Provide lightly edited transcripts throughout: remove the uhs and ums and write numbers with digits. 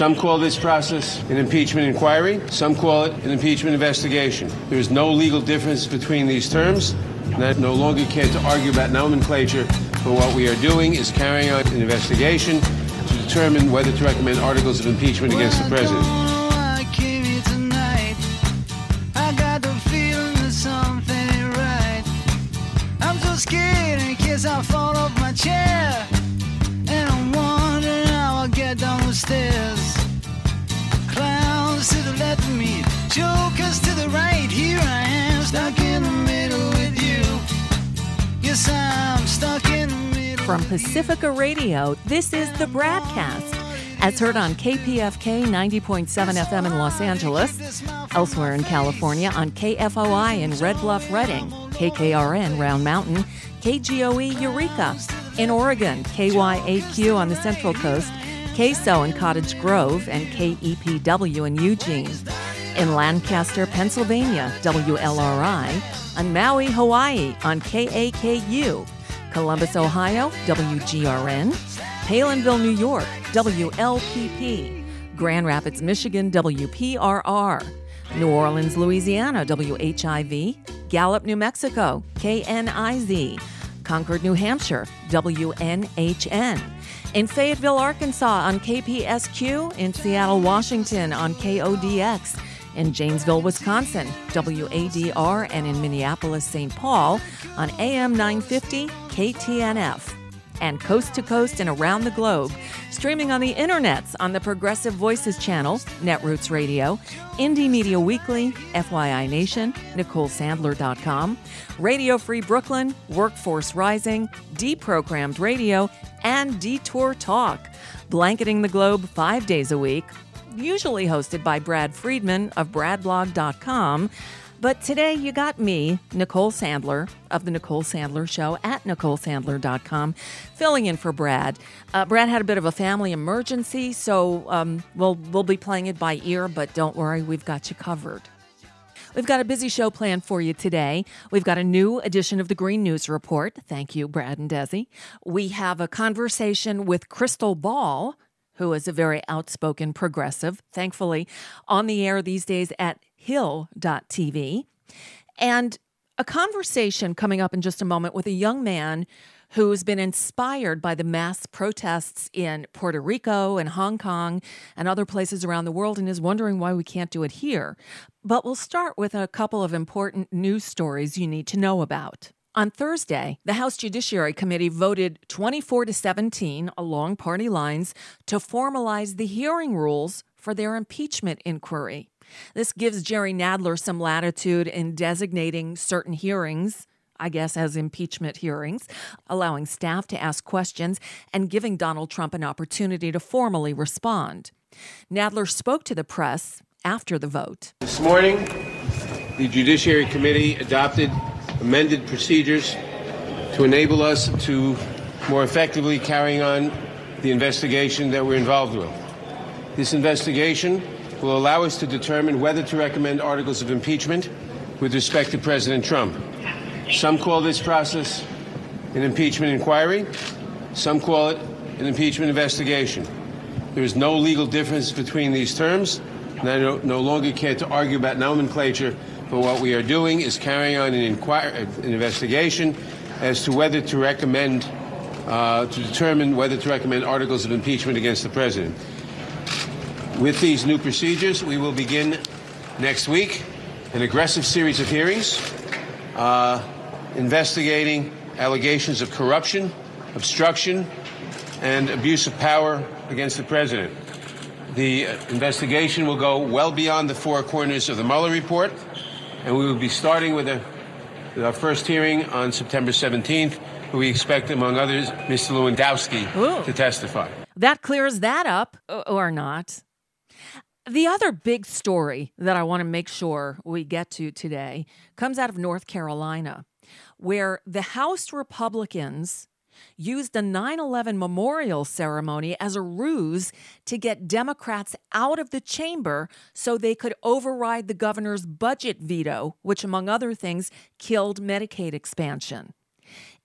Some call this process an impeachment inquiry. Some call it an impeachment investigation. There is no legal difference between these terms, and I no longer care to argue about nomenclature, but what we are doing is carrying out an investigation to determine whether to recommend articles of impeachment against the president. I fall off my chair, and I'm wondering how I'll get down the stairs. Clowns to the left of me, jokers to the right. Here I am, stuck in the middle with you. Yes, I'm stuck in the middle. From Pacifica Radio, this is The Bradcast, as heard on KPFK 90.7 FM in Los Angeles, elsewhere in California on KFOI in Red Bluff, Redding, KKRN, Round Mountain, KGOE, Eureka, in Oregon, KYAQ on the Central Coast, KSO in Cottage Grove, and KEPW in Eugene. In Lancaster, Pennsylvania, WLRI, on Maui, Hawaii, on KAKU, Columbus, Ohio, WGRN, Palinville, New York, WLPP, Grand Rapids, Michigan, WPRR, New Orleans, Louisiana, WHIV, Gallup, New Mexico, KNIZ, Concord, New Hampshire, WNHN, in Fayetteville, Arkansas on KPSQ, in Seattle, Washington on KODX, in Janesville, Wisconsin, WADR, and in Minneapolis, St. Paul on AM 950 KTNF. And coast to coast and around the globe, streaming on the internets on the Progressive Voices channel, Netroots Radio, Indie Media Weekly, FYI Nation, NicoleSandler.com, Radio Free Brooklyn, Workforce Rising, Deprogrammed Radio, and Detour Talk, blanketing the globe 5 days a week, usually hosted by Brad Friedman of bradblog.com. But today you got me, Nicole Sandler, of The Nicole Sandler Show at NicoleSandler.com, filling in for Brad. Brad had a bit of a family emergency, so we'll be playing it by ear, but don't worry, we've got you covered. We've got a busy show planned for you today. We've got a new edition of the Green News Report. Thank you, Brad and Desi. We have a conversation with Krystal Ball, who is a very outspoken progressive, thankfully, on the air these days at hill.tv. And a conversation coming up in just a moment with a young man who's been inspired by the mass protests in Puerto Rico and Hong Kong and other places around the world and is wondering why we can't do it here. But we'll start with a couple of important news stories you need to know about. On Thursday, the House Judiciary Committee voted 24-17 along party lines to formalize the hearing rules for their impeachment inquiry. This gives Jerry Nadler some latitude in designating certain hearings, I guess, as impeachment hearings, allowing staff to ask questions and giving Donald Trump an opportunity to formally respond. Nadler spoke to the press after the vote. This morning, the Judiciary Committee adopted amended procedures to enable us to more effectively carry on the investigation that we're involved with. This investigation will allow us to determine whether to recommend articles of impeachment with respect to President Trump. Some call this process an impeachment inquiry. Some call it an impeachment investigation. There is no legal difference between these terms, and I no longer care to argue about nomenclature, but what we are doing is carrying on an investigation as to whether to recommend, to determine whether to recommend articles of impeachment against the president. With these new procedures, we will begin next week an aggressive series of hearings investigating allegations of corruption, obstruction, and abuse of power against the president. The investigation will go well beyond the four corners of the Mueller report, and we will be starting with our first hearing on September 17th, where we expect, among others, Mr. Lewandowski to testify. That clears that up, or not. The other big story that I want to make sure we get to today comes out of North Carolina, where the House Republicans used a 9/11 memorial ceremony as a ruse to get Democrats out of the chamber so they could override the governor's budget veto, which, among other things, killed Medicaid expansion.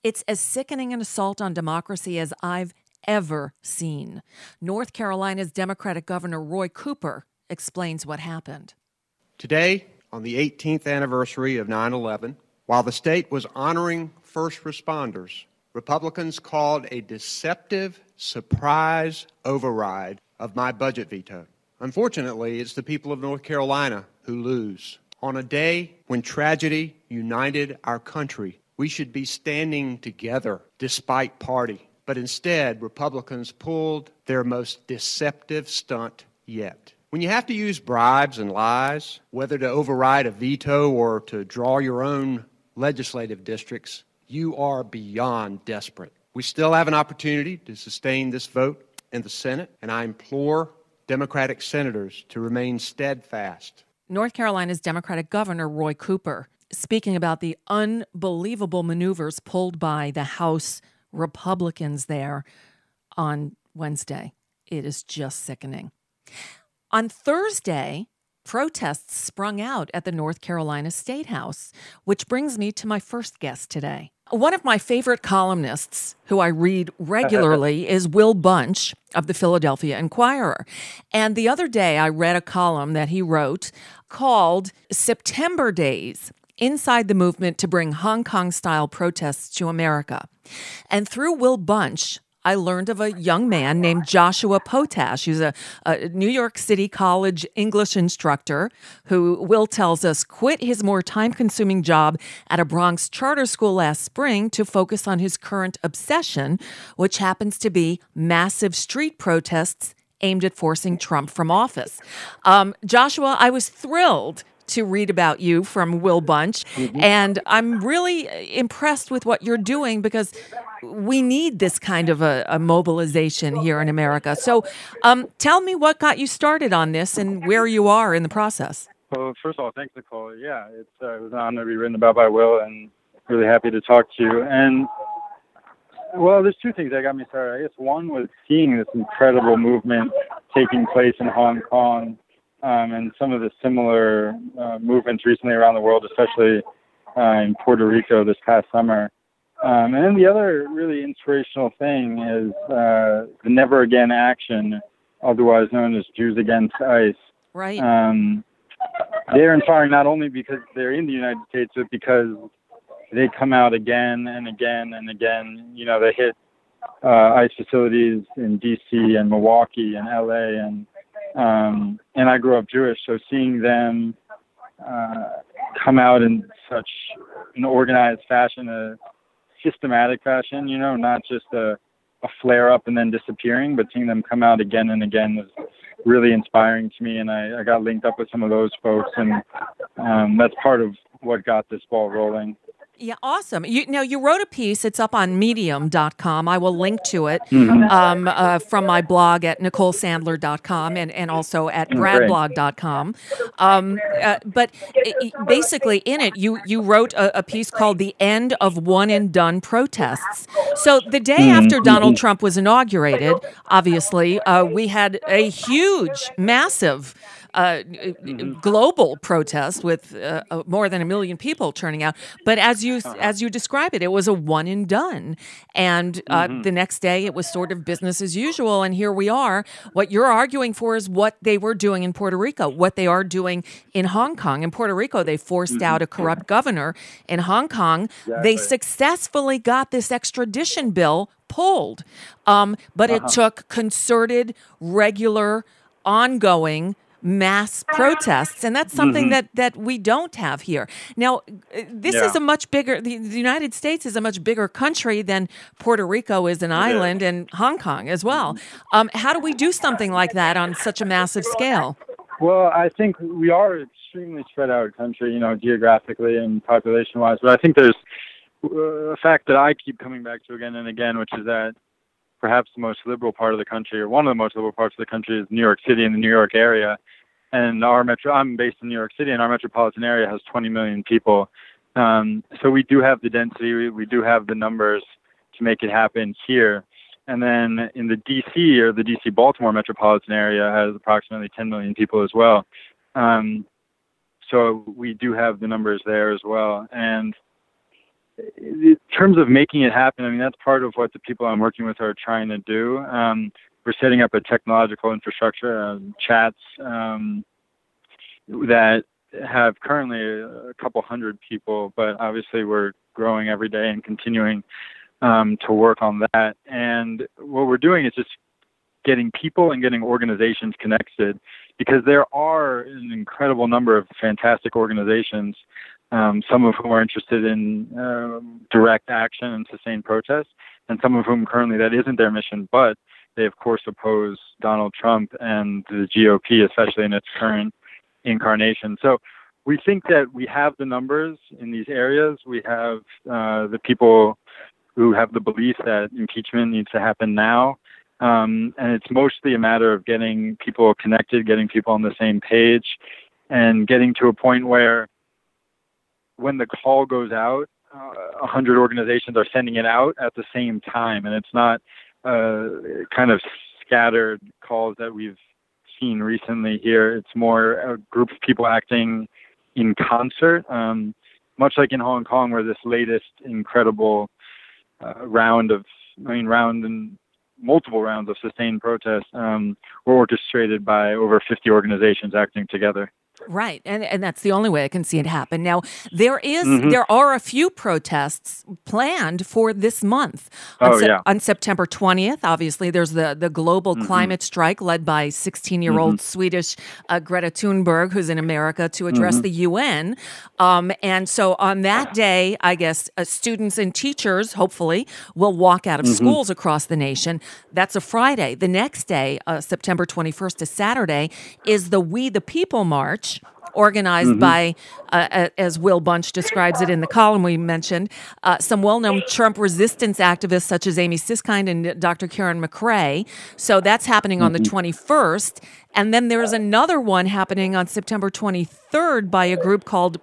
It's as sickening an assault on democracy as I've ever seen. North Carolina's Democratic Governor Roy Cooper explains what happened. Today, on the 18th anniversary of 9/11, while the state was honoring first responders, Republicans called a deceptive surprise override of my budget veto. Unfortunately, it's the people of North Carolina who lose. On a day when tragedy united our country, we should be standing together despite party. But instead, Republicans pulled their most deceptive stunt yet. When you have to use bribes and lies, whether to override a veto or to draw your own legislative districts, you are beyond desperate. We still have an opportunity to sustain this vote in the Senate, and I implore Democratic senators to remain steadfast. North Carolina's Democratic Governor Roy Cooper speaking about the unbelievable maneuvers pulled by the House Republicans there on Wednesday. It is just sickening. On Thursday, protests sprung out at the North Carolina State House, which brings me to my first guest today. One of my favorite columnists who I read regularly is Will Bunch of the Philadelphia Inquirer. And the other day I read a column that he wrote called September Days, Inside the Movement to Bring Hong Kong-Style Protests to America. And through Will Bunch, I learned of a young man named Joshua Potash, who's a New York City college English instructor who, Will tells us, quit his more time-consuming job at a Bronx charter school last spring to focus on his current obsession, which happens to be massive street protests aimed at forcing Trump from office. Joshua, I was thrilled to read about you from Will Bunch, and I'm really impressed with what you're doing because we need this kind of a mobilization here in America. So tell me what got you started on this and where you are in the process. Well, first of all, thanks, Nicole. Yeah, it was an honor to be written about by Will, and really happy to talk to you. And, well, there's two things that got me started. I guess one was seeing this incredible movement taking place in Hong Kong, and some of the similar movements recently around the world, especially in Puerto Rico this past summer. And then the other really inspirational thing is the Never Again action, otherwise known as Jews Against ICE. Right. They're inspiring not only because they're in the United States, but because they come out again and again and again. You know, they hit ICE facilities in D.C. and Milwaukee and L.A. And I grew up Jewish, so seeing them come out in such an organized fashion, a systematic fashion, you know, not just a flare-up and then disappearing, but seeing them come out again and again was really inspiring to me, and I got linked up with some of those folks, and that's part of what got this ball rolling. Yeah, awesome. You wrote a piece. It's up on medium.com. I will link to it from my blog at NicoleSandler.com and also at bradblog.com. But basically in it, you wrote a piece called The End of One and Done Protests. So the day after Donald Trump was inaugurated, obviously, we had a huge, massive global protest with more than 1 million people turning out. But as you describe it, it was a one and done. And the next day it was sort of business as usual. And here we are. What you're arguing for is what they were doing in Puerto Rico, what they are doing in Hong Kong. In Puerto Rico, they forced out a corrupt governor. In Hong Kong, they successfully got this extradition bill pulled. But it took concerted, regular, ongoing mass protests, and that's something that we don't have here. Now, this is a much bigger, the United States is a much bigger country than Puerto Rico is an island, and Hong Kong as well. How do we do something like that on such a massive scale? Well, I think we are an extremely spread out country, you know, geographically and population-wise, but I think there's a fact that I keep coming back to again and again, which is that perhaps the most liberal part of the country, or one of the most liberal parts of the country, is New York City and the New York area. And I'm based in New York City, and our metropolitan area has 20 million people. So we do have the density, we do have the numbers to make it happen here. And then in the D.C. or the D.C. Baltimore metropolitan area has approximately 10 million people as well. So we do have the numbers there as well. And in terms of making it happen, I mean, that's part of what the people I'm working with are trying to do. We're setting up a technological infrastructure, chats that have currently a couple hundred people, but obviously we're growing every day and continuing to work on that. And what we're doing is just getting people and getting organizations connected, because there are an incredible number of fantastic organizations, some of whom are interested in direct action and sustained protest, and some of whom currently that isn't their mission, but they, of course, oppose Donald Trump and the GOP, especially in its current incarnation. So we think that we have the numbers in these areas. We have the people who have the belief that impeachment needs to happen now. And it's mostly a matter of getting people connected, getting people on the same page, and getting to a point where when the call goes out, 100 organizations are sending it out at the same time. And it's not kind of scattered calls that we've seen recently here. It's more a group of people acting in concert, much like in Hong Kong, where this latest incredible multiple rounds of sustained protests were orchestrated by over 50 organizations acting together. Right. And that's the only way I can see it happen. Now, there are a few protests planned for this month. On September 20th, obviously, there's the global climate strike led by 16-year-old Swedish Greta Thunberg, who's in America, to address the UN. And so on that day, I guess, students and teachers, hopefully, will walk out of schools across the nation. That's a Friday. The next day, September 21st to Saturday, is the We the People March, organized by, as Will Bunch describes it in the column we mentioned, some well-known Trump resistance activists such as Amy Siskind and Dr. Karen McRae. So that's happening on the 21st. And then there's another one happening on September 23rd by a group called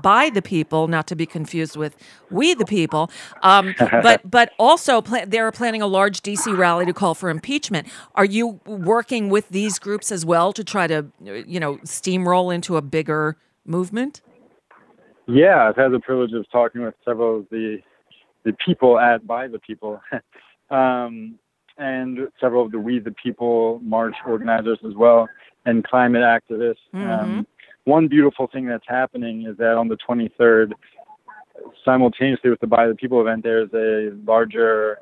By the People, not to be confused with We the People, but also they're planning a large D.C. rally to call for impeachment. Are you working with these groups as well to try to, steamroll into a bigger movement? Yeah, I've had the privilege of talking with several of the people at By the People and several of the We the People March organizers as well, and climate activists. One beautiful thing that's happening is that on the 23rd, simultaneously with the By the People event, there's a larger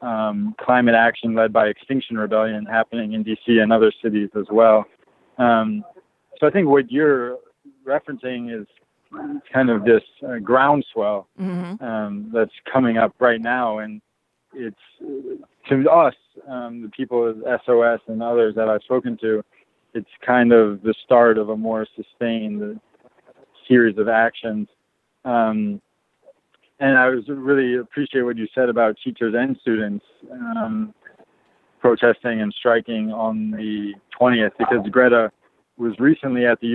climate action led by Extinction Rebellion happening in D.C. and other cities as well. So I think what you're referencing is kind of this groundswell that's coming up right now. And it's, to us, the people at SOS and others that I've spoken to, it's kind of the start of a more sustained series of actions. And I was really appreciate what you said about teachers and students protesting and striking on the 20th, because Greta was recently at the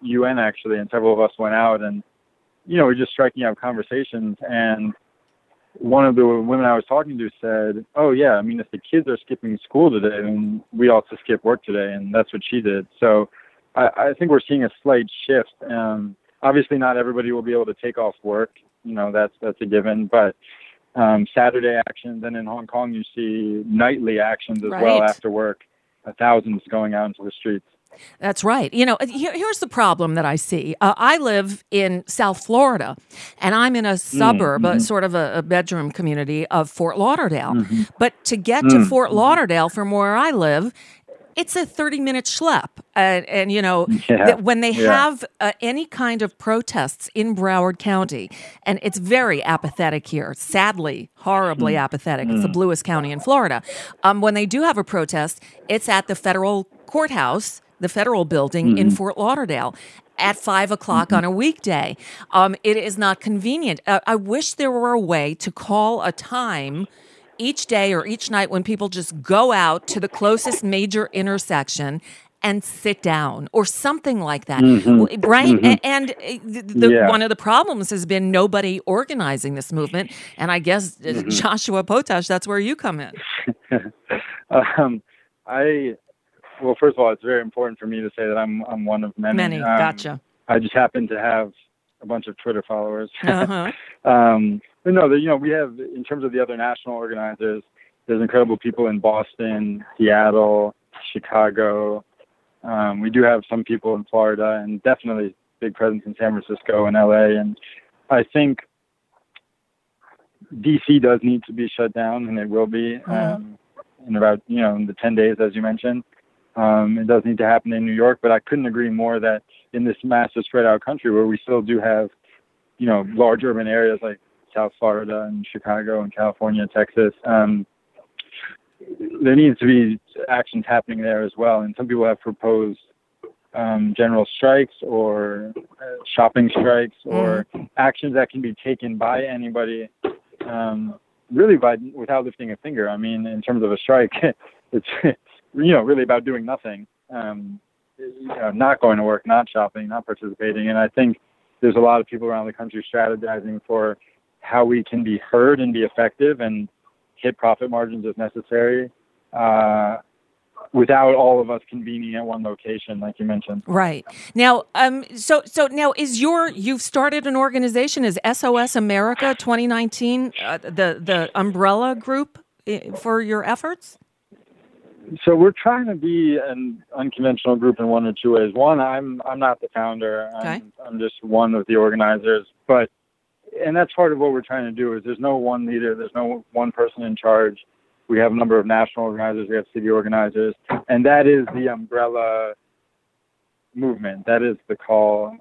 UN actually, and several of us went out and, we're just striking out conversations. And one of the women I was talking to said, if the kids are skipping school today, then we ought to skip work today. And that's what she did. So I think we're seeing a slight shift. Obviously not everybody will be able to take off work. That's a given. But Saturday actions, and in Hong Kong, you see nightly actions as well after work. Thousands going out into the streets. That's right. Here's the problem that I see. I live in South Florida, and I'm in a suburb, sort of a bedroom community of Fort Lauderdale. But to get to Fort Lauderdale from where I live, it's a 30-minute schlep. When they have any kind of protests in Broward County, and it's very apathetic here, sadly, horribly apathetic. It's the bluest county in Florida. When they do have a protest, it's at the federal courthouse, the federal building in Fort Lauderdale at 5 o'clock on a weekday. It is not convenient. I wish there were a way to call a time each day or each night when people just go out to the closest major intersection and sit down or something like that, right? And one of the problems has been nobody organizing this movement. And I guess, Joshua Potash, that's where you come in. Well, first of all, it's very important for me to say that I'm one of many. Gotcha. I just happen to have a bunch of Twitter followers. But no, we have, in terms of the other national organizers, there's incredible people in Boston, Seattle, Chicago. We do have some people in Florida, and definitely big presence in San Francisco and LA. And I think DC does need to be shut down, and it will be in about, in the 10 days, as you mentioned. It does need to happen in New York, but I couldn't agree more that in this massive spread out country where we still do have, large urban areas like South Florida and Chicago and California and Texas, there needs to be actions happening there as well. And some people have proposed general strikes or shopping strikes or actions that can be taken by anybody, really without lifting a finger. I mean, in terms of a strike, it's really about doing nothing, not going to work, not shopping, not participating. And I think there's a lot of people around the country strategizing for how we can be heard and be effective and hit profit margins if necessary, without all of us convening at one location, like you mentioned. Right. Now, so now is you've started an organization, is SOSAmerica2019 the umbrella group for your efforts? So we're trying to be an unconventional group in one or two ways. One, I'm not the founder. I'm just one of the organizers. And that's part of what we're trying to do, is there's no one leader. There's no one person in charge. We have a number of national organizers. We have city organizers. And that is the umbrella movement. That is the call.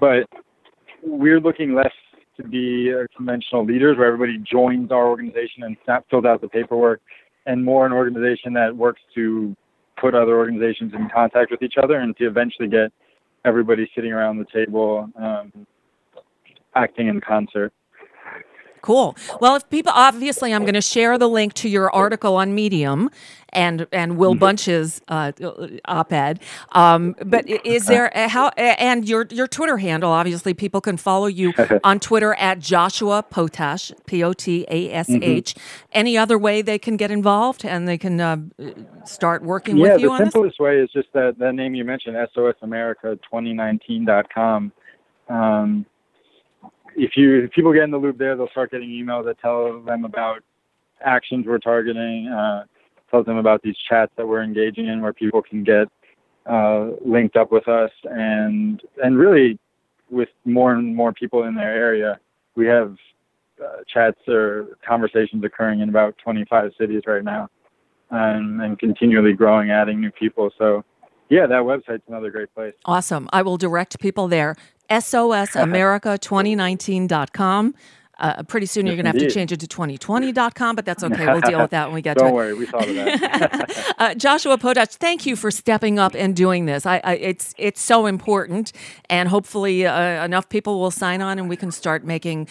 But we're looking less to be conventional leaders where everybody joins our organization and fills out the paperwork, and more an organization that works to put other organizations in contact with each other and to eventually get everybody sitting around the table, acting in concert. Cool. Well, if people, obviously, I'm going to share the link to your article on Medium and Will Bunch's op-ed. But is there your Twitter handle? Obviously, people can follow you on Twitter at Joshua Potash, P-O-T-A-S-H. Any other way they can get involved and they can start working with you on this? Yeah, the simplest way is just that name you mentioned, SOSAmerica2019.com. If people get in the loop there, they'll start getting emails that tell them about actions we're targeting, tells them about these chats that we're engaging in where people can get linked up with us. And really, with more and more people in their area, we have chats or conversations occurring in about 25 cities right now, and continually growing, adding new people. So, yeah, that website's another great place. Awesome. I will direct people there. SOSAmerica2019.com. Pretty soon you're going to have to change it to 2020.com, but that's okay. We'll deal with that when we get to it. Don't worry, we thought of that. Joshua Potash, thank you for stepping up and doing this. It's so important, and hopefully enough people will sign on and we can start making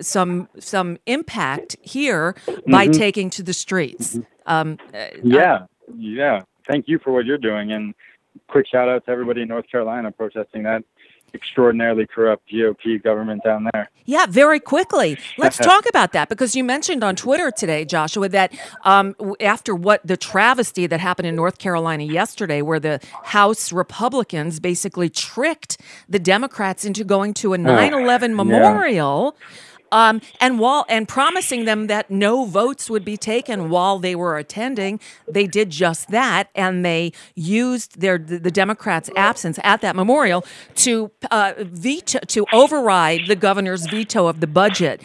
some impact here by taking to the streets. Thank you for what you're doing, and quick shout out to everybody in North Carolina protesting that extraordinarily corrupt GOP government down there. Yeah, very quickly. Let's talk about that, because you mentioned on Twitter today, Joshua, that after the travesty that happened in North Carolina yesterday, where the House Republicans basically tricked the Democrats into going to a 9/11 memorial. Yeah. And promising them that no votes would be taken while they were attending, they did just that, and they used the Democrats' absence at that memorial to override the governor's veto of the budget,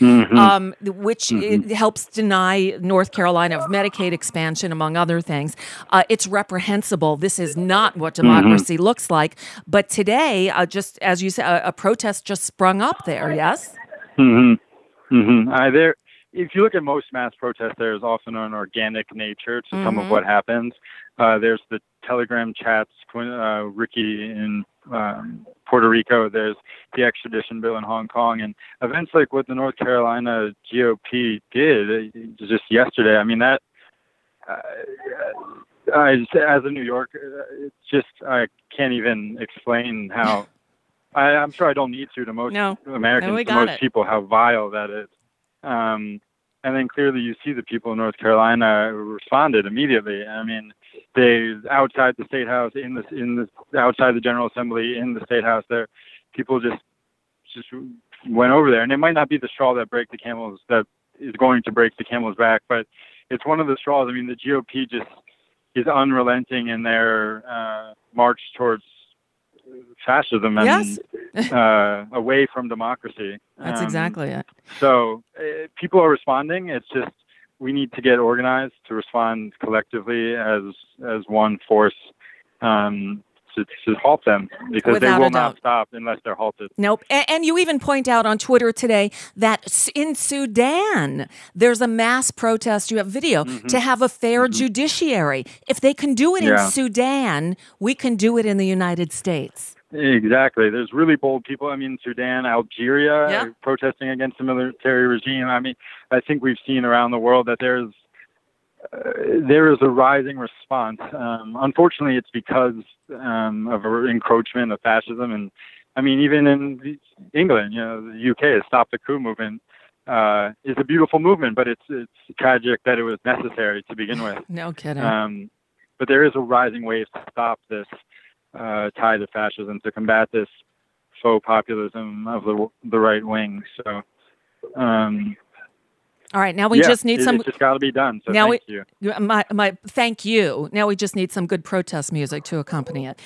which helps deny North Carolina of Medicaid expansion, among other things. It's reprehensible. This is not what democracy looks like. But today, just as you said, a protest just sprung up there. Yes. If you look at most mass protests, there's often an organic nature to some of what happens. There's the Telegram chats, Ricky in Puerto Rico. There's the extradition bill in Hong Kong, and events like what the North Carolina GOP did just yesterday. I mean, that as a New Yorker, it's just I can't even explain how. I'm sure I don't need to most Americans, to most people, how vile that is. And then clearly you see the people in North Carolina responded immediately. I mean, they outside the State House, outside the General Assembly, in the State House, there people just just went over there. And it might not be the straw that breaks the camel's, that is going to break the camel's back, but it's one of the straws. I mean, the GOP just is unrelenting in their march towards fascism and away from democracy. That's exactly it. So people are responding. It's just we need to get organized to respond collectively as one force to halt them, because they will not stop unless they're halted. Nope. And you even point out on Twitter today that in Sudan, there's a mass protest. You have video to have a fair judiciary. If they can do it in Sudan, we can do it in the United States. Exactly. There's really bold people. I mean, Sudan, Algeria, protesting against the military regime. I mean, I think we've seen around the world that there is a rising response. Unfortunately, it's because of encroachment of fascism. And I mean, even in England, you know, the UK, the Stop the Coup movement is a beautiful movement, but it's tragic that it was necessary to begin with. No kidding. But there is a rising wave to stop this tie to fascism, to combat this faux populism of the right wing. So, all right, now we just need some... It's just got to be done, so now thank you. Thank you. Now we just need some good protest music to accompany it.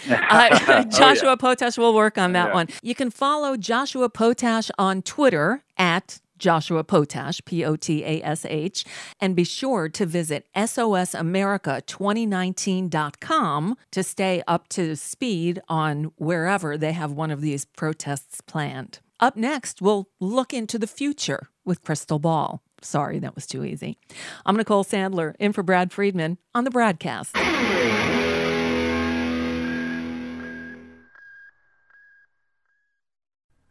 Joshua Potash will work on that one. You can follow Joshua Potash on Twitter at Joshua Potash, Potash, and be sure to visit SOSAmerica2019.com to stay up to speed on wherever they have one of these protests planned. Up next, we'll look into the future with Krystal Ball. Sorry, that was too easy. I'm Nicole Sandler, in for Brad Friedman on The Bradcast.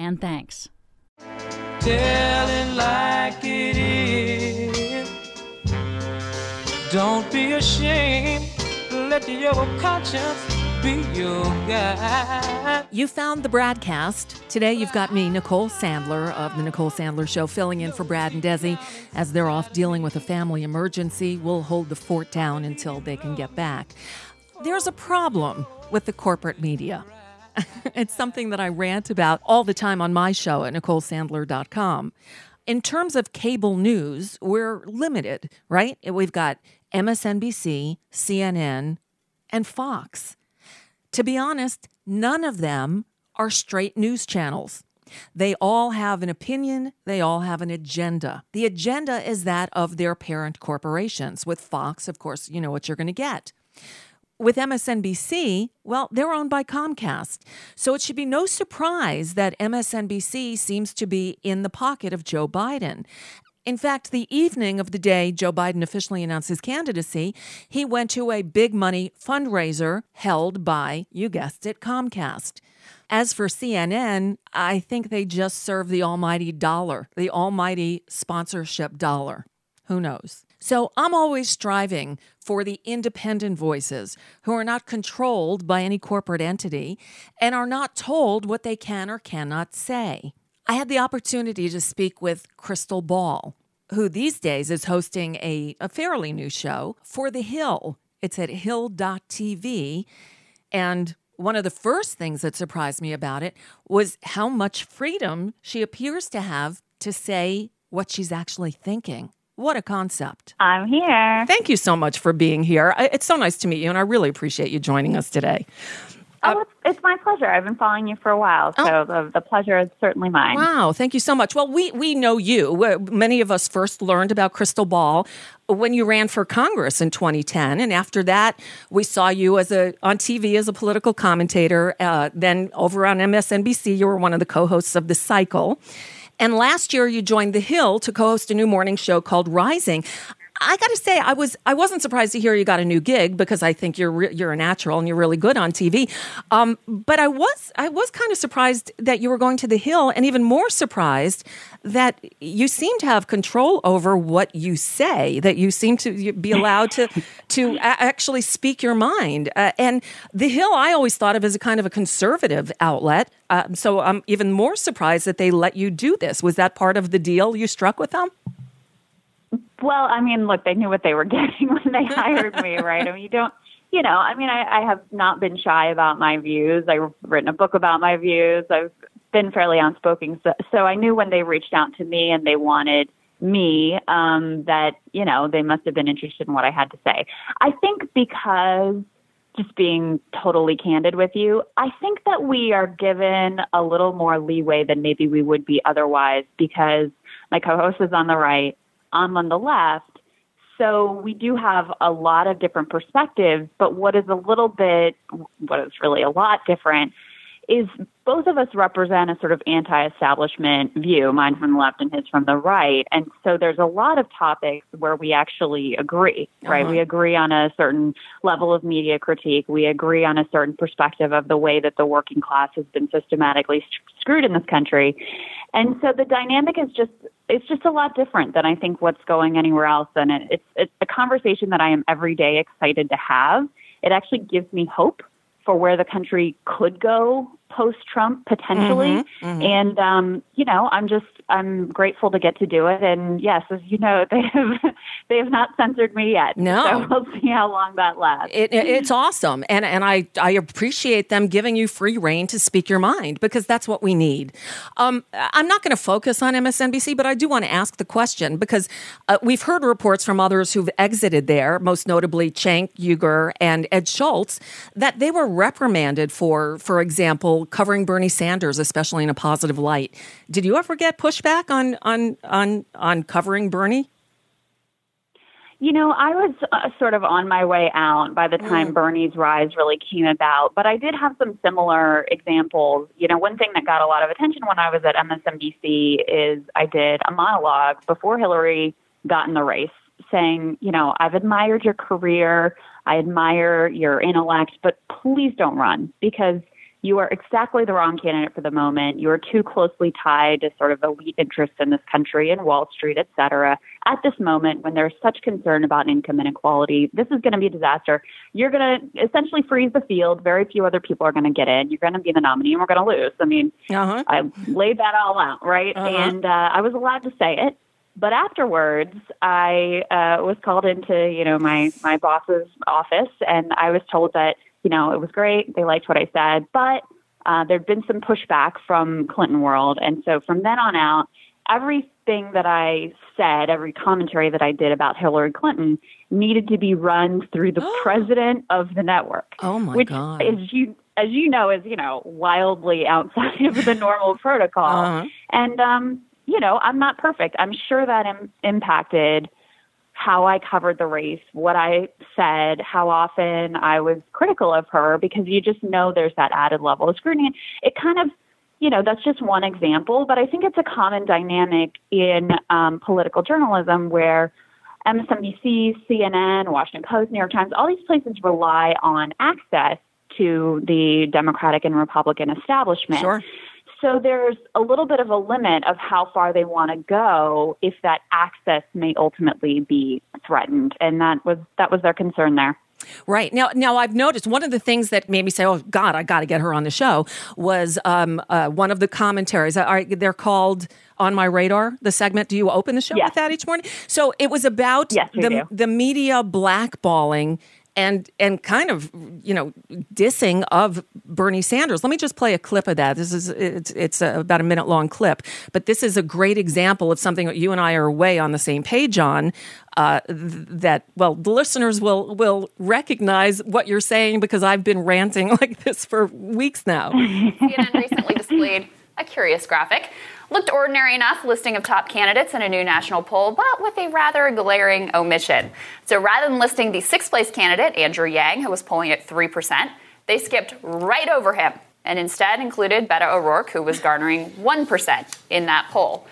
And thanks. Tell it like it is. Don't be ashamed. Let your conscience be your guide. You found The Bradcast. Today you've got me, Nicole Sandler of The Nicole Sandler Show, filling in for Brad and Desi as they're off dealing with a family emergency. We'll hold the fort down until they can get back. There's a problem with the corporate media. It's something that I rant about all the time on my show at NicoleSandler.com. In terms of cable news, we're limited, right? We've got MSNBC, CNN, and Fox. To be honest, none of them are straight news channels. They all have an opinion. They all have an agenda. The agenda is that of their parent corporations. With Fox, of course, you know what you're going to get. With MSNBC, well, they're owned by Comcast. So it should be no surprise that MSNBC seems to be in the pocket of Joe Biden. In fact, the evening of the day Joe Biden officially announced his candidacy, he went to a big money fundraiser held by, you guessed it, Comcast. As for CNN, I think they just serve the almighty dollar, the almighty sponsorship dollar. Who knows? So I'm always striving for the independent voices who are not controlled by any corporate entity and are not told what they can or cannot say. I had the opportunity to speak with Krystal Ball, who these days is hosting a fairly new show for The Hill. It's at hill.tv. And one of the first things that surprised me about it was how much freedom she appears to have to say what she's actually thinking. What a concept. I'm here. Thank you so much for being here. It's so nice to meet you, and I really appreciate you joining us today. Oh, it's my pleasure. I've been following you for a while, so the pleasure is certainly mine. Wow, thank you so much. Well, we know you. Many of us first learned about Krystal Ball when you ran for Congress in 2010, and after that, we saw you on TV as a political commentator. Then over on MSNBC, you were one of the co-hosts of The Cycle. And last year, you joined The Hill to co-host a new morning show called Rising. I got to say, I wasn't surprised to hear you got a new gig because I think you're a natural and you're really good on TV. But I was kind of surprised that you were going to The Hill, and even more surprised that you seem to have control over what you say. That you seem to be allowed to actually speak your mind. And The Hill, I always thought of as a kind of a conservative outlet. So I'm even more surprised that they let you do this. Was that part of the deal you struck with them? Well, I mean, look, they knew what they were getting when they hired me, right? I mean, I have not been shy about my views. I've written a book about my views. I've been fairly outspoken. So I knew when they reached out to me and they wanted me, that, they must have been interested in what I had to say. I think because, just being totally candid with you, I think that we are given a little more leeway than maybe we would be otherwise because my co-host is on the right. I'm on the left. So we do have a lot of different perspectives, but what is really a lot different is both of us represent a sort of anti-establishment view, mine from the left and his from the right. And so there's a lot of topics where we actually agree, right? Uh-huh. We agree on a certain level of media critique. We agree on a certain perspective of the way that the working class has been systematically screwed in this country. And so the dynamic is it's just a lot different than I think what's going anywhere else. And it's a conversation that I am every day excited to have. It actually gives me hope for where the country could go post-Trump potentially. Mm-hmm, mm-hmm. And, I'm grateful to get to do it. And yes, as you know, they have not censored me yet. No. So we'll see how long that lasts. It's awesome. And I appreciate them giving you free rein to speak your mind because that's what we need. I'm not going to focus on MSNBC, but I do want to ask the question because we've heard reports from others who've exited there, most notably Cenk Uygur and Ed Schultz, that they were reprimanded for example, covering Bernie Sanders, especially in a positive light. Did you ever get pushback on covering Bernie? You know, I was sort of on my way out by the time Bernie's rise really came about, but I did have some similar examples. You know, one thing that got a lot of attention when I was at MSNBC is I did a monologue before Hillary got in the race saying, I've admired your career, I admire your intellect, but please don't run because you are exactly the wrong candidate for the moment. You are too closely tied to sort of elite interests in this country and Wall Street, et cetera. At this moment, when there's such concern about income inequality, this is going to be a disaster. You're going to essentially freeze the field. Very few other people are going to get in. You're going to be the nominee and we're going to lose. I mean, uh-huh. I laid that all out, right? Uh-huh. And I was allowed to say it. But afterwards, I was called into, my boss's office, and I was told that, it was great. They liked what I said, but there'd been some pushback from Clinton world. And so from then on out, everything that I said, every commentary that I did about Hillary Clinton needed to be run through the president of the network. Oh my God. Which is wildly outside of the normal protocol. Uh-huh. And, I'm not perfect. I'm sure that impacted how I covered the race, what I said, how often I was critical of her, because you just know there's that added level of scrutiny. It kind of, that's just one example, but I think it's a common dynamic in political journalism where MSNBC, CNN, Washington Post, New York Times, all these places rely on access to the Democratic and Republican establishment. Sure. So there's a little bit of a limit of how far they want to go if that access may ultimately be threatened. And that was their concern there. Right. Now I've noticed one of the things that made me say, oh, God, I got to get her on the show was one of the commentaries. They're called On My Radar, the segment. Do you open the show with that each morning? So it was about the media blackballing and kind of, dissing of Bernie Sanders. Let me just play a clip of that. This is it's about a minute-long clip, but this is a great example of something that you and I are way on the same page on, that, well, the listeners will recognize what you're saying because I've been ranting like this for weeks now. CNN recently displayed a curious graphic. Looked ordinary enough, listing of top candidates in a new national poll, but with a rather glaring omission. So rather than listing the sixth-place candidate, Andrew Yang, who was polling at 3%, they skipped right over him and instead included Beto O'Rourke, who was garnering 1% in that poll.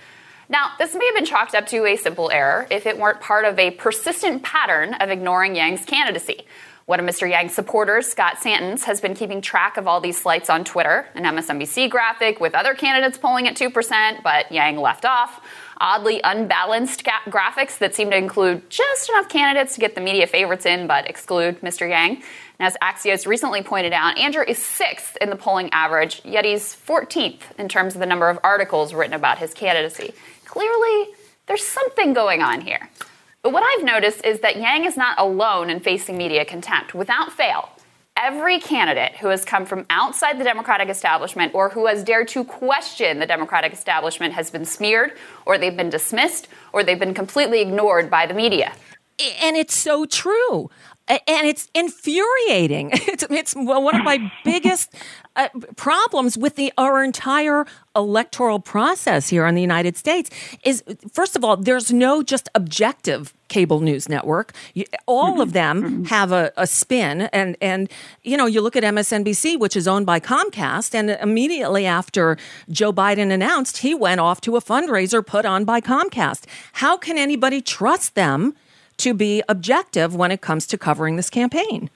Now, this may have been chalked up to a simple error if it weren't part of a persistent pattern of ignoring Yang's candidacy. One of Mr. Yang's supporters, Scott Santens, has been keeping track of all these slights on Twitter, an MSNBC graphic with other candidates polling at 2%, but Yang left off, oddly unbalanced graphics that seem to include just enough candidates to get the media favorites in, but exclude Mr. Yang. And as Axios recently pointed out, Andrew is 6th in the polling average, yet he's 14th in terms of the number of articles written about his candidacy. Clearly, there's something going on here. But what I've noticed is that Yang is not alone in facing media contempt. Without fail, every candidate who has come from outside the Democratic establishment or who has dared to question the Democratic establishment has been smeared, or they've been dismissed, or they've been completely ignored by the media. And it's so true. And it's infuriating. It's one of my biggest problems with our entire electoral process here in the United States is, first of all, there's no just objective cable news network. All of them have a spin. And, you know, you look at MSNBC, which is owned by Comcast, and immediately after Joe Biden announced, he went off to a fundraiser put on by Comcast. How can anybody trust them to be objective when it comes to covering this campaign?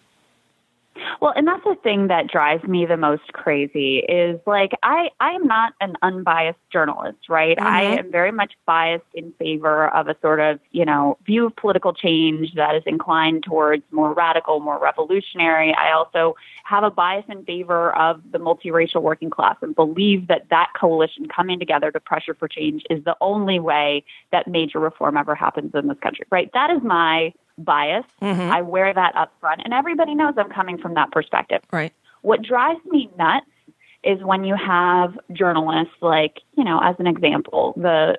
Well, and that's the thing that drives me the most crazy is, like, I am not an unbiased journalist, right? Mm-hmm. I am very much biased in favor of a sort of, you know, view of political change that is inclined towards more radical, more revolutionary. I also have a bias in favor of the multiracial working class and believe that coalition coming together to pressure for change is the only way that major reform ever happens in this country, right? That is my bias. Mm-hmm. I wear that up front, and everybody knows I'm coming from that perspective. Right. What drives me nuts is when you have journalists like, you know, as an example, the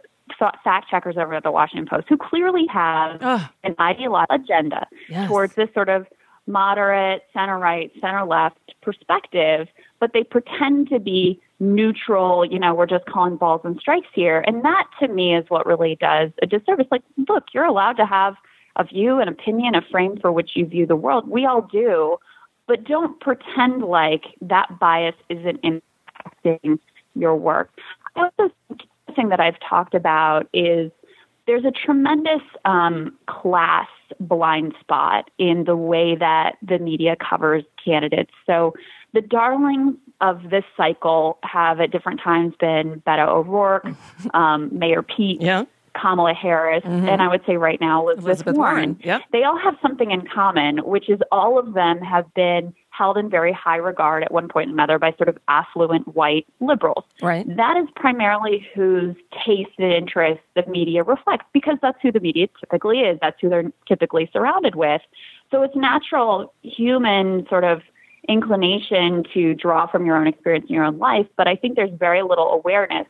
fact checkers over at the Washington Post, who clearly have an ideological agenda towards this sort of moderate, center-right, center-left perspective, but they pretend to be neutral, you know, we're just calling balls and strikes here. And that, to me, is what really does a disservice. Like, look, you're allowed to have a view, an opinion, a frame for which you view the world. We all do, but don't pretend like that bias isn't impacting your work. I also think the thing that I've talked about is there's a tremendous class blind spot in the way that the media covers candidates. So the darlings of this cycle have at different times been Beto O'Rourke, Mayor Pete, Kamala Harris, and I would say right now Elizabeth Warren. Yep. They all have something in common, which is all of them have been held in very high regard at one point or another by sort of affluent white liberals. Right. That is primarily whose taste and interest the media reflects, because that's who the media typically is. That's who they're typically surrounded with. So it's natural human sort of inclination to draw from your own experience in your own life. But I think there's very little awareness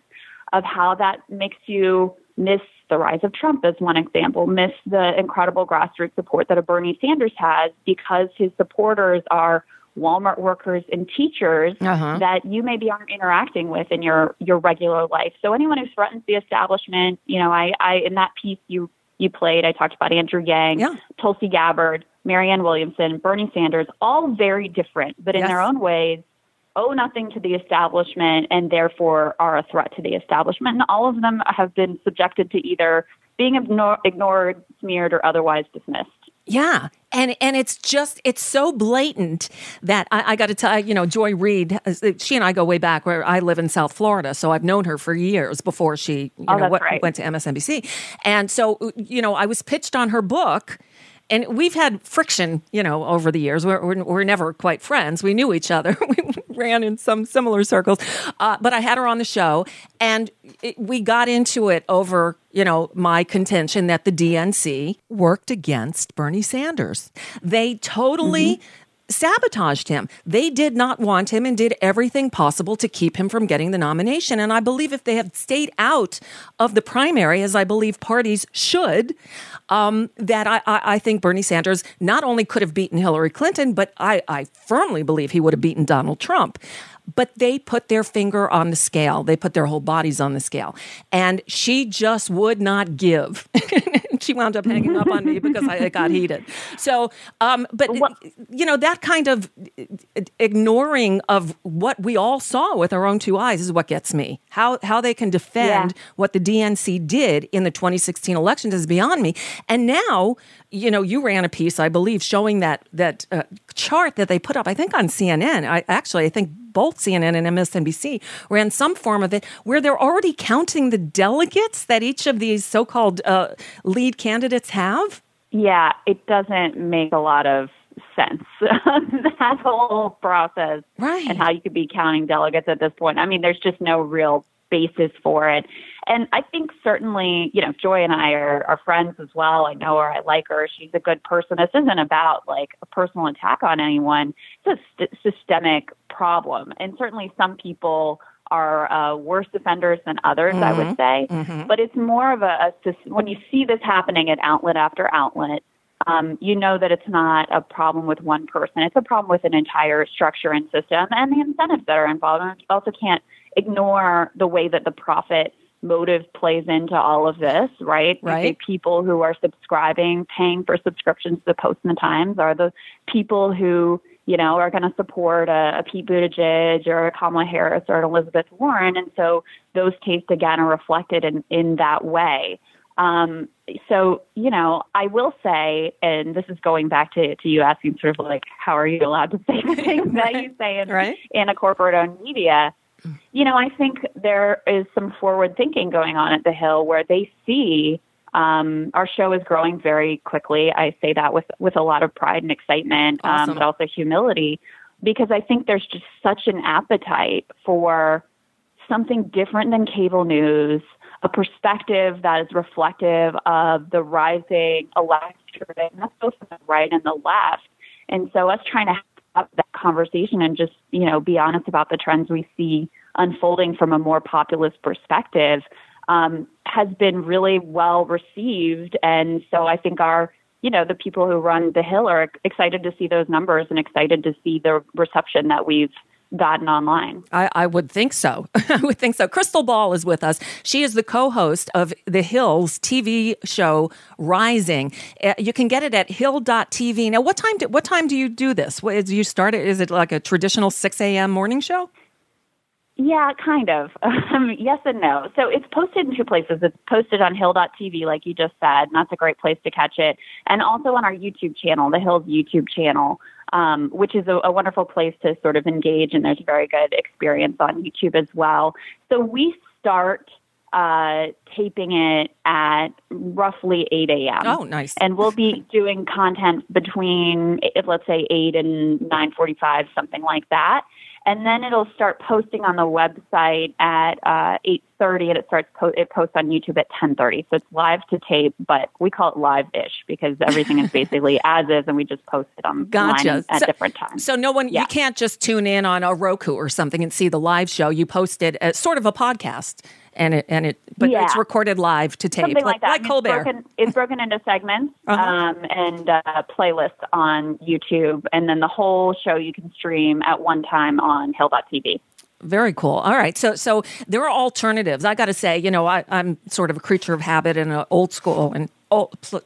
of how that makes you miss the rise of Trump as one example, miss the incredible grassroots support that a Bernie Sanders has because his supporters are Walmart workers and teachers that you maybe aren't interacting with in your regular life. So anyone who threatens the establishment, you know, I in that piece you played, I talked about Andrew Yang, Tulsi Gabbard, Marianne Williamson, Bernie Sanders, all very different, but in their own ways, owe nothing to the establishment and therefore are a threat to the establishment. And all of them have been subjected to either being ignored, smeared, or otherwise dismissed. Yeah. And it's just, it's so blatant that I got to tell you, know, Joy Reid, she and I go way back. Where I live in South Florida, so I've known her for years before she went to MSNBC. And so, you know, I was pitched on her book. And we've had friction, you know, over the years. We're never quite friends. We knew each other. We ran in some similar circles. But I had her on the show, and we got into it over, you know, my contention that the DNC worked against Bernie Sanders. They totally sabotaged him. They did not want him and did everything possible to keep him from getting the nomination. And I believe if they had stayed out of the primary, as I believe parties should, that I think Bernie Sanders not only could have beaten Hillary Clinton, but I firmly believe he would have beaten Donald Trump. But they put their finger on the scale. They put their whole bodies on the scale. And she just would not give. think she wound up hanging up on me because I got heated. So, but, you know, that kind of ignoring of what we all saw with our own two eyes is what gets me. How they can defend what the DNC did in the 2016 elections is beyond me. And now, you know, you ran a piece, I believe, showing that chart that they put up, I think on CNN. I think both CNN and MSNBC ran some form of it where they're already counting the delegates that each of these so-called lead candidates have? Yeah, it doesn't make a lot of sense, that whole process, right, and how you could be counting delegates at this point. I mean, there's just no real basis for it. And I think certainly, you know, Joy and I are friends as well. I know her. I like her. She's a good person. This isn't about like a personal attack on anyone. It's a systemic problem. And certainly some people are worse offenders than others, I would say. Mm-hmm. But it's more of when you see this happening at outlet after outlet, you know that it's not a problem with one person. It's a problem with an entire structure and system and the incentives that are involved. And you also can't ignore the way that the profit motive plays into all of this, right? Right. The people who are subscribing, paying for subscriptions to the Post and the Times are the people who, you know, are going to support a Pete Buttigieg or a Kamala Harris or an Elizabeth Warren. And so those tastes, again, are reflected in that way. So, you know, I will say, and this is going back to you asking sort of like, how are you allowed to say the things right, that you say in a corporate-owned media? You know, I think there is some forward thinking going on at The Hill where they see our show is growing very quickly. I say that with a lot of pride and excitement, awesome, but also humility, because I think there's just such an appetite for something different than cable news, a perspective that is reflective of the rising electorate, and that's both the right and the left. And so us trying to up that conversation and just, you know, be honest about the trends we see unfolding from a more populist perspective has been really well received. And so I think you know, the people who run The Hill are excited to see those numbers and excited to see the reception that we've gotten online. I would think so. I would think so. Krystal Ball is with us. She is the co-host of The Hill's TV show Rising. You can get it at hill.tv. Now, what time do you do this? Do you start it? Is it like a traditional 6 a.m. morning show? Yeah, kind of. Yes and no. So it's posted in two places. It's posted on hill.tv, like you just said, and that's a great place to catch it. And also on our YouTube channel, The Hill's YouTube channel. Which is a wonderful place to sort of engage, and there's a very good experience on YouTube as well. So we start taping it at roughly 8 a.m. Oh, nice. And we'll be doing content between, let's say, 8 and 9:45, something like that. And then it'll start posting on the website at 8:30, and it posts on YouTube at 10:30. So it's live to tape, but we call it live-ish because everything is basically as is, and we just post it online at different times. So no one, you can't just tune in on a Roku or something and see the live show. You post it as sort of a podcast, but it's recorded live to tape, something like that. Like Colbert, it's broken into segments and playlists on YouTube, and then the whole show you can stream at one time on hill.tv. Very cool. All right. So there are alternatives. I got to say, you know, I'm sort of a creature of habit and an old school and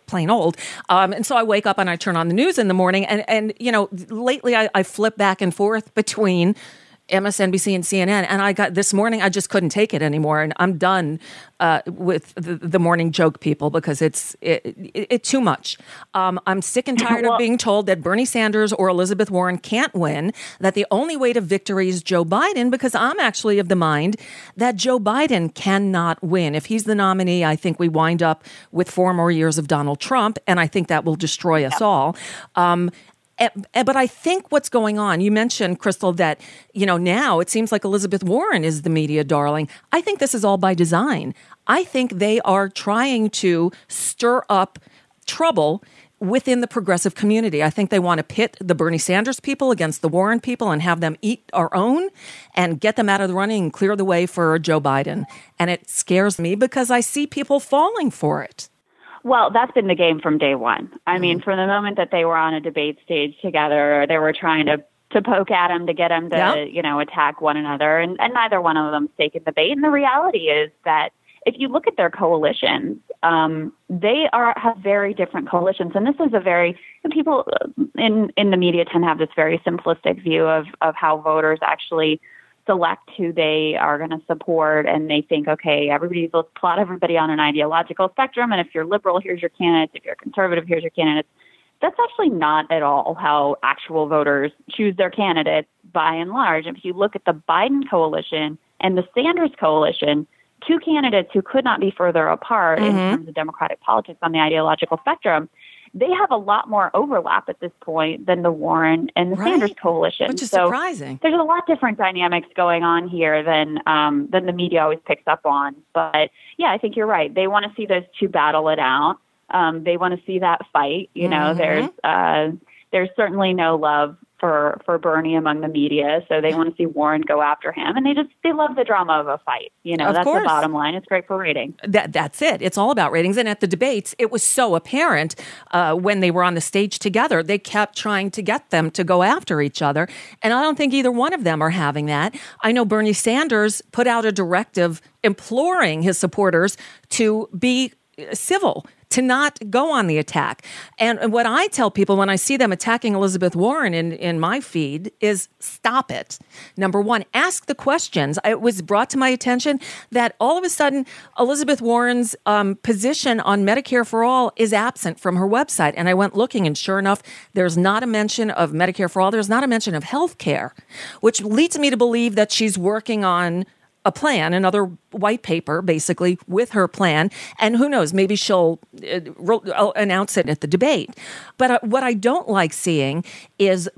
plain old. And so I wake up and I turn on the news in the morning. And you know, lately I flip back and forth between MSNBC and CNN. And this morning, I just couldn't take it anymore. And I'm done with the morning joke people because it's too much. I'm sick and tired of being told that Bernie Sanders or Elizabeth Warren can't win, that the only way to victory is Joe Biden, because I'm actually of the mind that Joe Biden cannot win. If he's the nominee, I think we wind up with 4 more years of Donald Trump, and I think that will destroy us all. But I think what's going on, you mentioned, Krystal, that, you know, now it seems like Elizabeth Warren is the media darling. I think this is all by design. I think they are trying to stir up trouble within the progressive community. I think they want to pit the Bernie Sanders people against the Warren people and have them eat our own and get them out of the running and clear the way for Joe Biden. And it scares me because I see people falling for it. Well, that's been the game from day one. I mean, from the moment that they were on a debate stage together, they were trying to poke at him, to get him to, you know, attack one another. And neither one of them has taken the bait. And the reality is that if you look at their coalitions, they have very different coalitions. And this is a very, people in the media tend to have this very simplistic view of how voters actually select who they are going to support. And they think, okay, let's plot everybody on an ideological spectrum. And if you're liberal, here's your candidates. If you're conservative, here's your candidates. That's actually not at all how actual voters choose their candidates by and large. If you look at the Biden coalition and the Sanders coalition, two candidates who could not be further apart in terms of Democratic politics on the ideological spectrum, they have a lot more overlap at this point than the Warren and the Sanders coalition. Which is surprising. There's a lot different dynamics going on here than the media always picks up on. But yeah, I think you're right. They want to see those two battle it out. They want to see that fight. You know, there's certainly no love for Bernie among the media. So they want to see Warren go after him. And they love the drama of a fight. You know, that's the bottom line. It's great for ratings. That's it. It's all about ratings. And at the debates, it was so apparent when they were on the stage together, they kept trying to get them to go after each other. And I don't think either one of them are having that. I know Bernie Sanders put out a directive imploring his supporters to be civil, to not go on the attack. And what I tell people when I see them attacking Elizabeth Warren in my feed is stop it. Number one, ask the questions. It was brought to my attention that all of a sudden Elizabeth Warren's position on Medicare for All is absent from her website. And I went looking, and sure enough, there's not a mention of Medicare for All. There's not a mention of health care, which leads me to believe that she's working on a plan, another white paper, basically, with her plan. And who knows, maybe she'll announce it at the debate. But what I don't like seeing is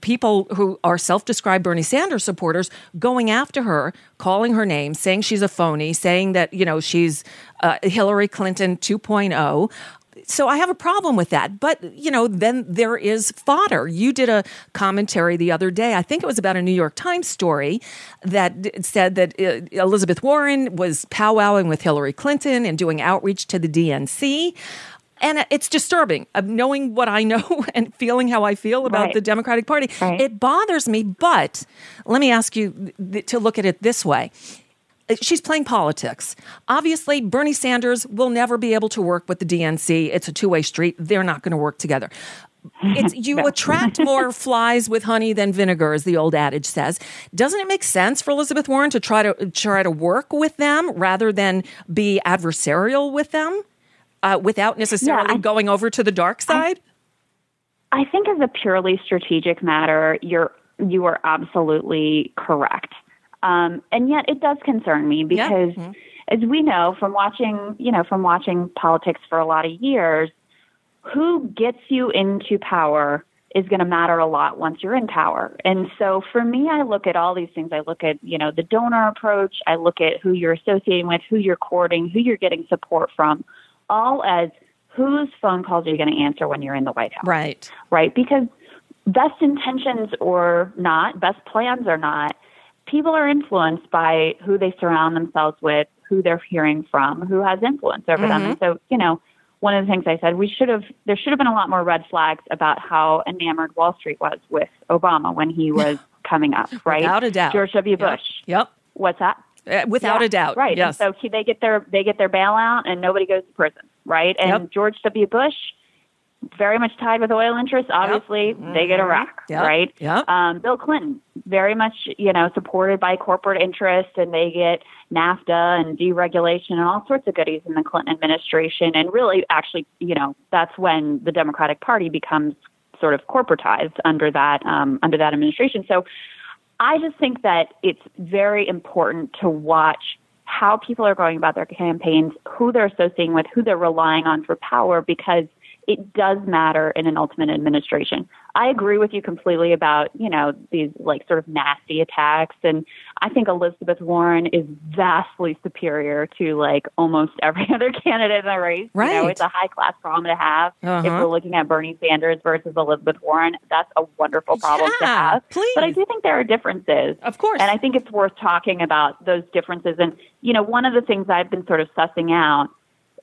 people who are self-described Bernie Sanders supporters going after her, calling her name, saying she's a phony, saying that, you know, she's Hillary Clinton 2.0. So I have a problem with that. But, you know, then there is fodder. You did a commentary the other day, I think it was about a New York Times story, that said that Elizabeth Warren was powwowing with Hillary Clinton and doing outreach to the DNC. And it's disturbing. Knowing what I know and feeling how I feel about the Democratic Party, it bothers me. But let me ask you to look at it this way. She's playing politics. Obviously, Bernie Sanders will never be able to work with the DNC. It's a two-way street. They're not going to work together. You attract more flies with honey than vinegar, as the old adage says. Doesn't it make sense for Elizabeth Warren to try to work with them rather than be adversarial with them without necessarily going over to the dark side? I think as a purely strategic matter, you are absolutely correct. And yet it does concern me because as we know from watching politics for a lot of years, who gets you into power is going to matter a lot once you're in power. And so for me, I look at all these things. I look at, you know, the donor approach. I look at who you're associating with, who you're courting, who you're getting support from, all as whose phone calls are you going to answer when you're in the White House. Right. Right. Because best intentions or not, best plans or not, people are influenced by who they surround themselves with, who they're hearing from, who has influence over them. And so, you know, one of the things I said, there should have been a lot more red flags about how enamored Wall Street was with Obama when he was coming up, right? Without a doubt. George W. Bush. Yep. What's that? Without a doubt. Right. Yes. And so they get their bailout and nobody goes to prison, right? And George W. Bush, very much tied with oil interests, obviously, they get Iraq, right? Yep. Bill Clinton, very much, you know, supported by corporate interests, and they get NAFTA and deregulation and all sorts of goodies in the Clinton administration. And really, actually, you know, that's when the Democratic Party becomes sort of corporatized under that administration. So I just think that it's very important to watch how people are going about their campaigns, who they're associating with, who they're relying on for power, because it does matter in an ultimate administration. I agree with you completely about, you know, these like sort of nasty attacks. And I think Elizabeth Warren is vastly superior to like almost every other candidate in the race. Right. You know, it's a high class problem to have. If we're looking at Bernie Sanders versus Elizabeth Warren, that's a wonderful problem to have. Please. But I do think there are differences. Of course. And I think it's worth talking about those differences. And, you know, one of the things I've been sort of sussing out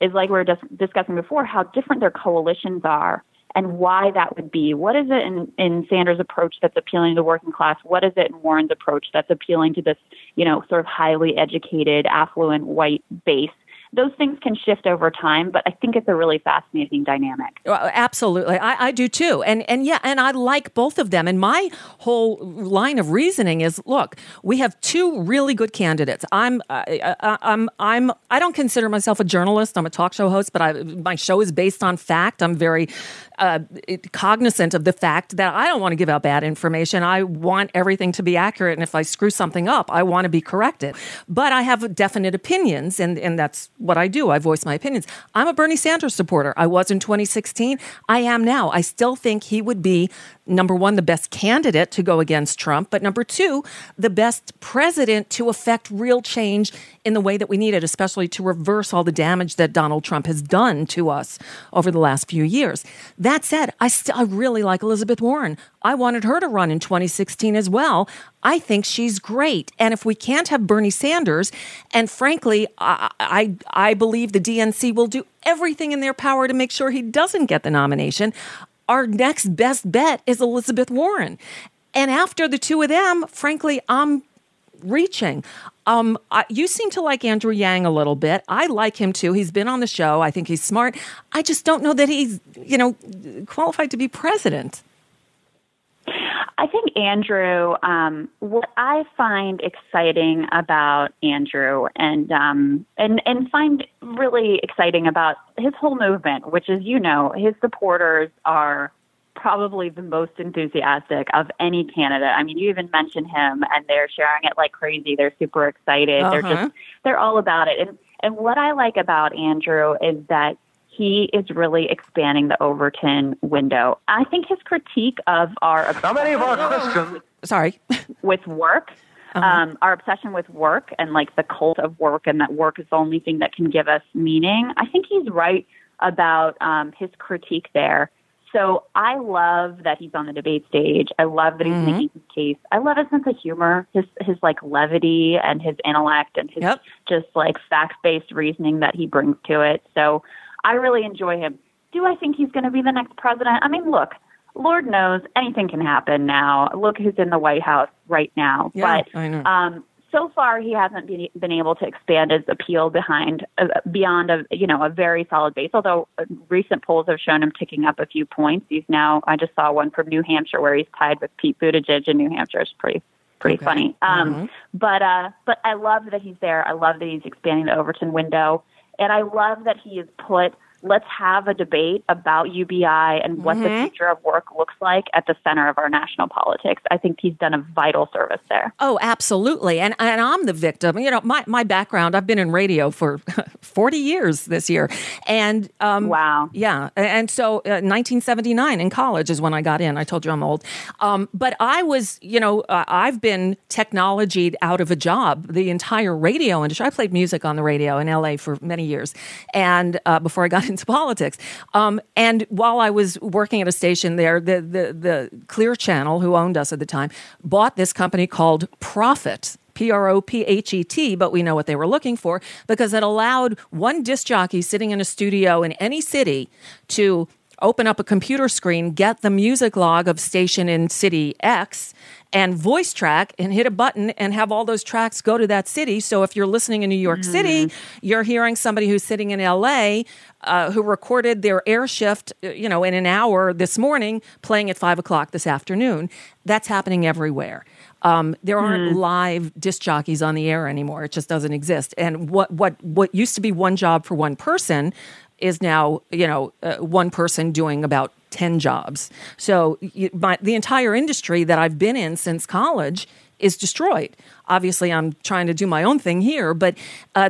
is like we were just discussing before, how different their coalitions are. and why that would be. What is it in Sanders' approach that's appealing to the working class? What is it in Warren's approach that's appealing to this, you know, sort of highly educated, affluent white base? Those things can shift over time, but I think it's a really fascinating dynamic. Well, absolutely. I do too. And I like both of them. And my whole line of reasoning is, look, we have two really good candidates. I don't consider myself a journalist. I'm a talk show host, but my show is based on fact. I'm very cognizant of the fact that I don't want to give out bad information. I want everything to be accurate. And if I screw something up, I want to be corrected. But I have definite opinions, and that's what I do. I voice my opinions. I'm a Bernie Sanders supporter. I was in 2016. I am now. I still think he would be, number one, the best candidate to go against Trump, but number two, the best president to effect real change in the way that we need it, especially to reverse all the damage that Donald Trump has done to us over the last few years. That said, I really like Elizabeth Warren. I wanted her to run in 2016 as well. I think she's great. And if we can't have Bernie Sanders, and frankly, I believe the DNC will do everything in their power to make sure he doesn't get the nomination, our next best bet is Elizabeth Warren. And after the two of them, frankly, I'm reaching. You seem to like Andrew Yang a little bit. I like him too. He's been on the show. I think he's smart. I just don't know that he's, qualified to be president. I think Andrew, what I find exciting about Andrew and find really exciting about his whole movement, which is, his supporters are probably the most enthusiastic of any candidate. I mean, you even mentioned him and they're sharing it like crazy. They're super excited. Uh-huh. They're all about it. And what I like about Andrew is that he is really expanding the Overton window. I think his critique of our obsession with work and like the cult of work and that work is the only thing that can give us meaning. I think he's right about his critique there. So I love that he's on the debate stage. I love that he's making his case. I love his sense of humor, his like levity and his intellect and his just like fact-based reasoning that he brings to it. So I really enjoy him. Do I think he's going to be the next president? I mean, look, Lord knows anything can happen now. Look who's in the White House right now. Yeah, but I know. So far, he hasn't been able to expand his appeal beyond a very solid base, although recent polls have shown him ticking up a few points. I just saw one from New Hampshire where he's tied with Pete Buttigieg in New Hampshire. It's pretty funny. But I love that he's there. I love that he's expanding the Overton window. And I love that he has put, let's have a debate about UBI and what the future of work looks like at the center of our national politics. I think he's done a vital service there. Oh, absolutely. And I'm the victim. My background, I've been in radio for 40 years this year. And wow. Yeah. And so 1979 in college is when I got in. I told you I'm old. But I was, I've been technologied out of a job, the entire radio industry. I played music on the radio in LA for many years. And before I got into politics. And while I was working at a station there, the Clear Channel, who owned us at the time, bought this company called Prophet, Prophet, but we know what they were looking for, because it allowed one disc jockey sitting in a studio in any city to open up a computer screen, get the music log of station in city X, and voice track and hit a button and have all those tracks go to that city. So if you're listening in New York City, you're hearing somebody who's sitting in LA who recorded their air shift, in an hour this morning, playing at 5:00 this afternoon. That's happening everywhere. There aren't live disc jockeys on the air anymore. It just doesn't exist. And what used to be one job for one person is now, one person doing about 10 jobs. So the entire industry that I've been in since college is destroyed. Obviously, I'm trying to do my own thing here, but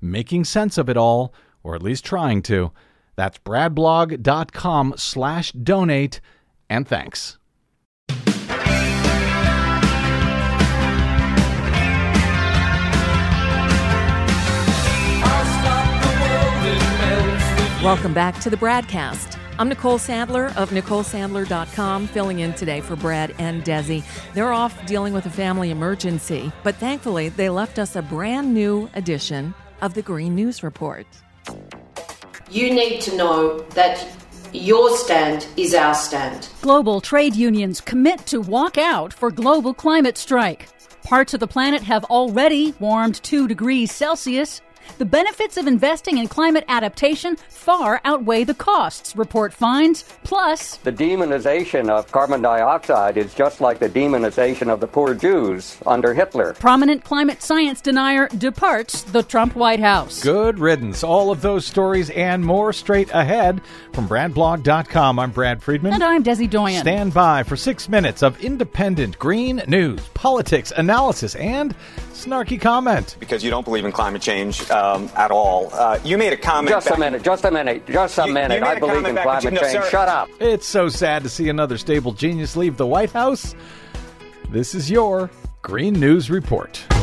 making sense of it all, or at least trying to. That's bradblog.com/donate, and thanks. Welcome back to the Bradcast. I'm Nicole Sandler of NicoleSandler.com, filling in today for Brad and Desi. They're off dealing with a family emergency, but thankfully they left us a brand new edition of the Green News Report. You need to know that your stand is our stand. Global trade unions commit to walk out for global climate strike. Parts of the planet have already warmed 2 degrees Celsius. The benefits of investing in climate adaptation far outweigh the costs, report finds. Plus, the demonization of carbon dioxide is just like the demonization of the poor Jews under Hitler. Prominent climate science denier departs the Trump White House. Good riddance. All of those stories and more straight ahead from bradblog.com. I'm Brad Friedman. And I'm Desi Doyen. Stand by for 6 minutes of independent green news, politics, analysis, and snarky comment. Because you don't believe in climate change at all. You made a comment. Just a minute. I believe in climate change. Shut up. It's so sad to see another stable genius leave the White House. This is your Green News Report. Okay,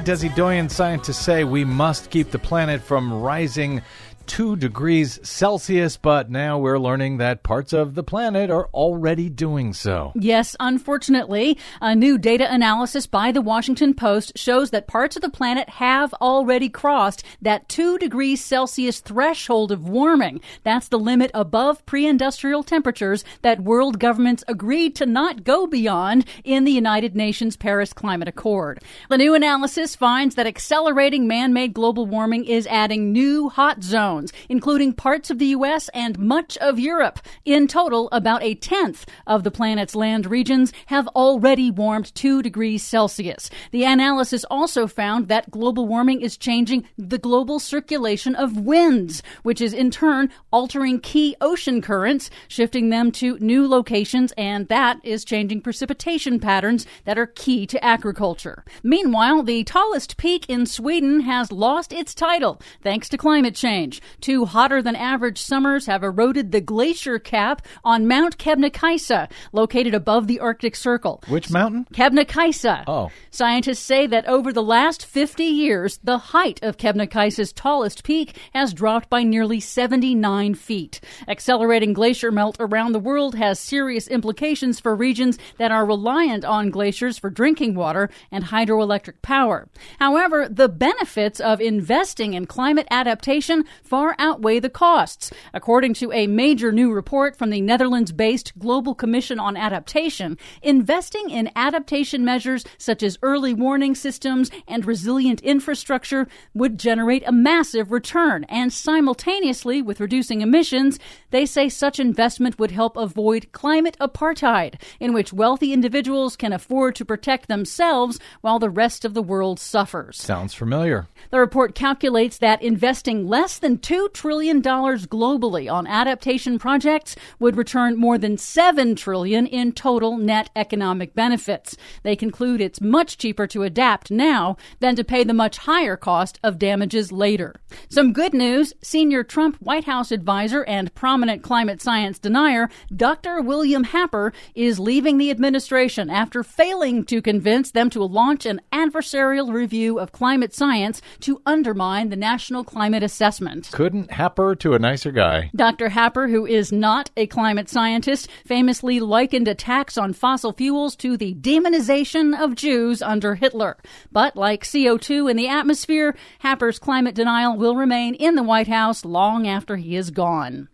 Desi Doyen, scientists say we must keep the planet from rising 2 degrees Celsius, but now we're learning that parts of the planet are already doing so. Yes, unfortunately, a new data analysis by The Washington Post shows that parts of the planet have already crossed that 2 degrees Celsius threshold of warming. That's the limit above pre-industrial temperatures that world governments agreed to not go beyond in the United Nations Paris Climate Accord. The new analysis finds that accelerating man-made global warming is adding new hot zones, including parts of the U.S. and much of Europe. In total, about 1/10 of the planet's land regions have already warmed 2 degrees Celsius. The analysis also found that global warming is changing the global circulation of winds, which is in turn altering key ocean currents, shifting them to new locations, and that is changing precipitation patterns that are key to agriculture. Meanwhile, the tallest peak in Sweden has lost its title thanks to climate change. 2 hotter than average summers have eroded the glacier cap on Mount Kebnekaise, located above the Arctic Circle. Which mountain? Kebnekaise. Oh. Scientists say that over the last 50 years, the height of Kebnekaise's tallest peak has dropped by nearly 79 feet. Accelerating glacier melt around the world has serious implications for regions that are reliant on glaciers for drinking water and hydroelectric power. However, the benefits of investing in climate adaptation far outweigh the costs. According to a major new report from the Netherlands-based Global Commission on Adaptation, investing in adaptation measures such as early warning systems and resilient infrastructure would generate a massive return, and simultaneously with reducing emissions, they say such investment would help avoid climate apartheid, in which wealthy individuals can afford to protect themselves while the rest of the world suffers. Sounds familiar. The report calculates that investing less than $2 trillion globally on adaptation projects would return more than $7 trillion in total net economic benefits. They conclude it's much cheaper to adapt now than to pay the much higher cost of damages later. Some good news, senior Trump White House advisor and prominent climate science denier, Dr. William Happer, is leaving the administration after failing to convince them to launch an adversarial review of climate science to undermine the National Climate Assessment. Couldn't Happer to a nicer guy. Dr. Happer, who is not a climate scientist, famously likened attacks on fossil fuels to the demonization of Jews under Hitler. But like CO2 in the atmosphere, Happer's climate denial will remain in the White House long after he is gone.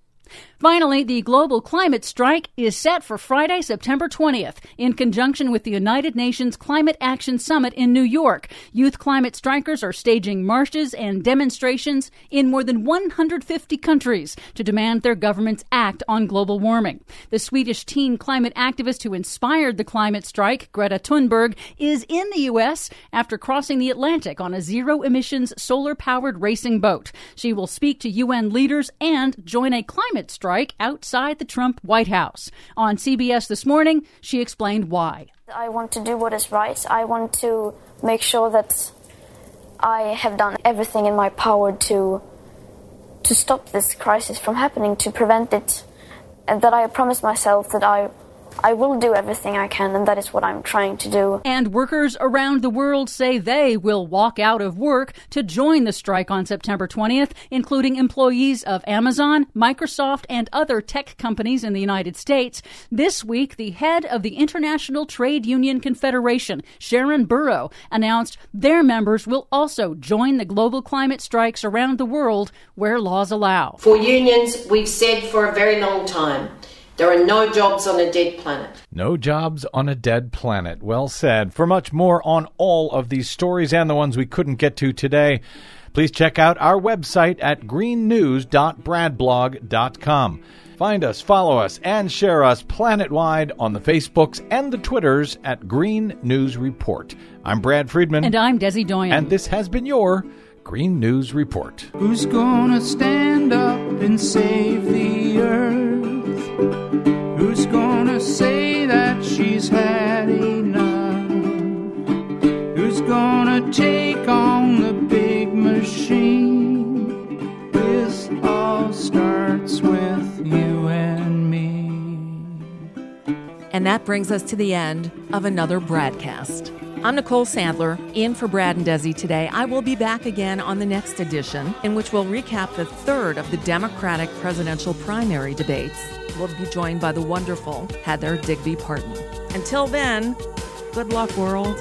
Finally, the global climate strike is set for Friday, September 20th, in conjunction with the United Nations Climate Action Summit in New York. Youth climate strikers are staging marches and demonstrations in more than 150 countries to demand their governments act on global warming. The Swedish teen climate activist who inspired the climate strike, Greta Thunberg, is in the U.S. after crossing the Atlantic on a zero-emissions, solar-powered racing boat. She will speak to UN leaders and join a climate strike outside the Trump White House. On CBS This Morning, she explained why. I want to do what is right. I want to make sure that I have done everything in my power to stop this crisis from happening, to prevent it, and that I promised myself that I will do everything I can, and that is what I'm trying to do. And workers around the world say they will walk out of work to join the strike on September 20th, including employees of Amazon, Microsoft, and other tech companies in the United States. This week, the head of the International Trade Union Confederation, Sharon Burrow, announced their members will also join the global climate strikes around the world where laws allow. For unions, we've said for a very long time, there are no jobs on a dead planet. No jobs on a dead planet. Well said. For much more on all of these stories and the ones we couldn't get to today, please check out our website at greennews.bradblog.com. Find us, follow us, and share us planet-wide on the Facebooks and the Twitters at Green News Report. I'm Brad Friedman. And I'm Desi Doyen. And this has been your Green News Report. Who's gonna stand up and save the earth? Who's gonna say that she's had enough? Who's gonna take on the big machine? This all starts with you and me. And that brings us to the end of another Bradcast. I'm Nicole Sandler, in for Brad and Desi today. I will be back again on the next edition, in which we'll recap the third of the Democratic presidential primary debates. We'll be joined by the wonderful Heather Digby Parton. Until then, good luck, world.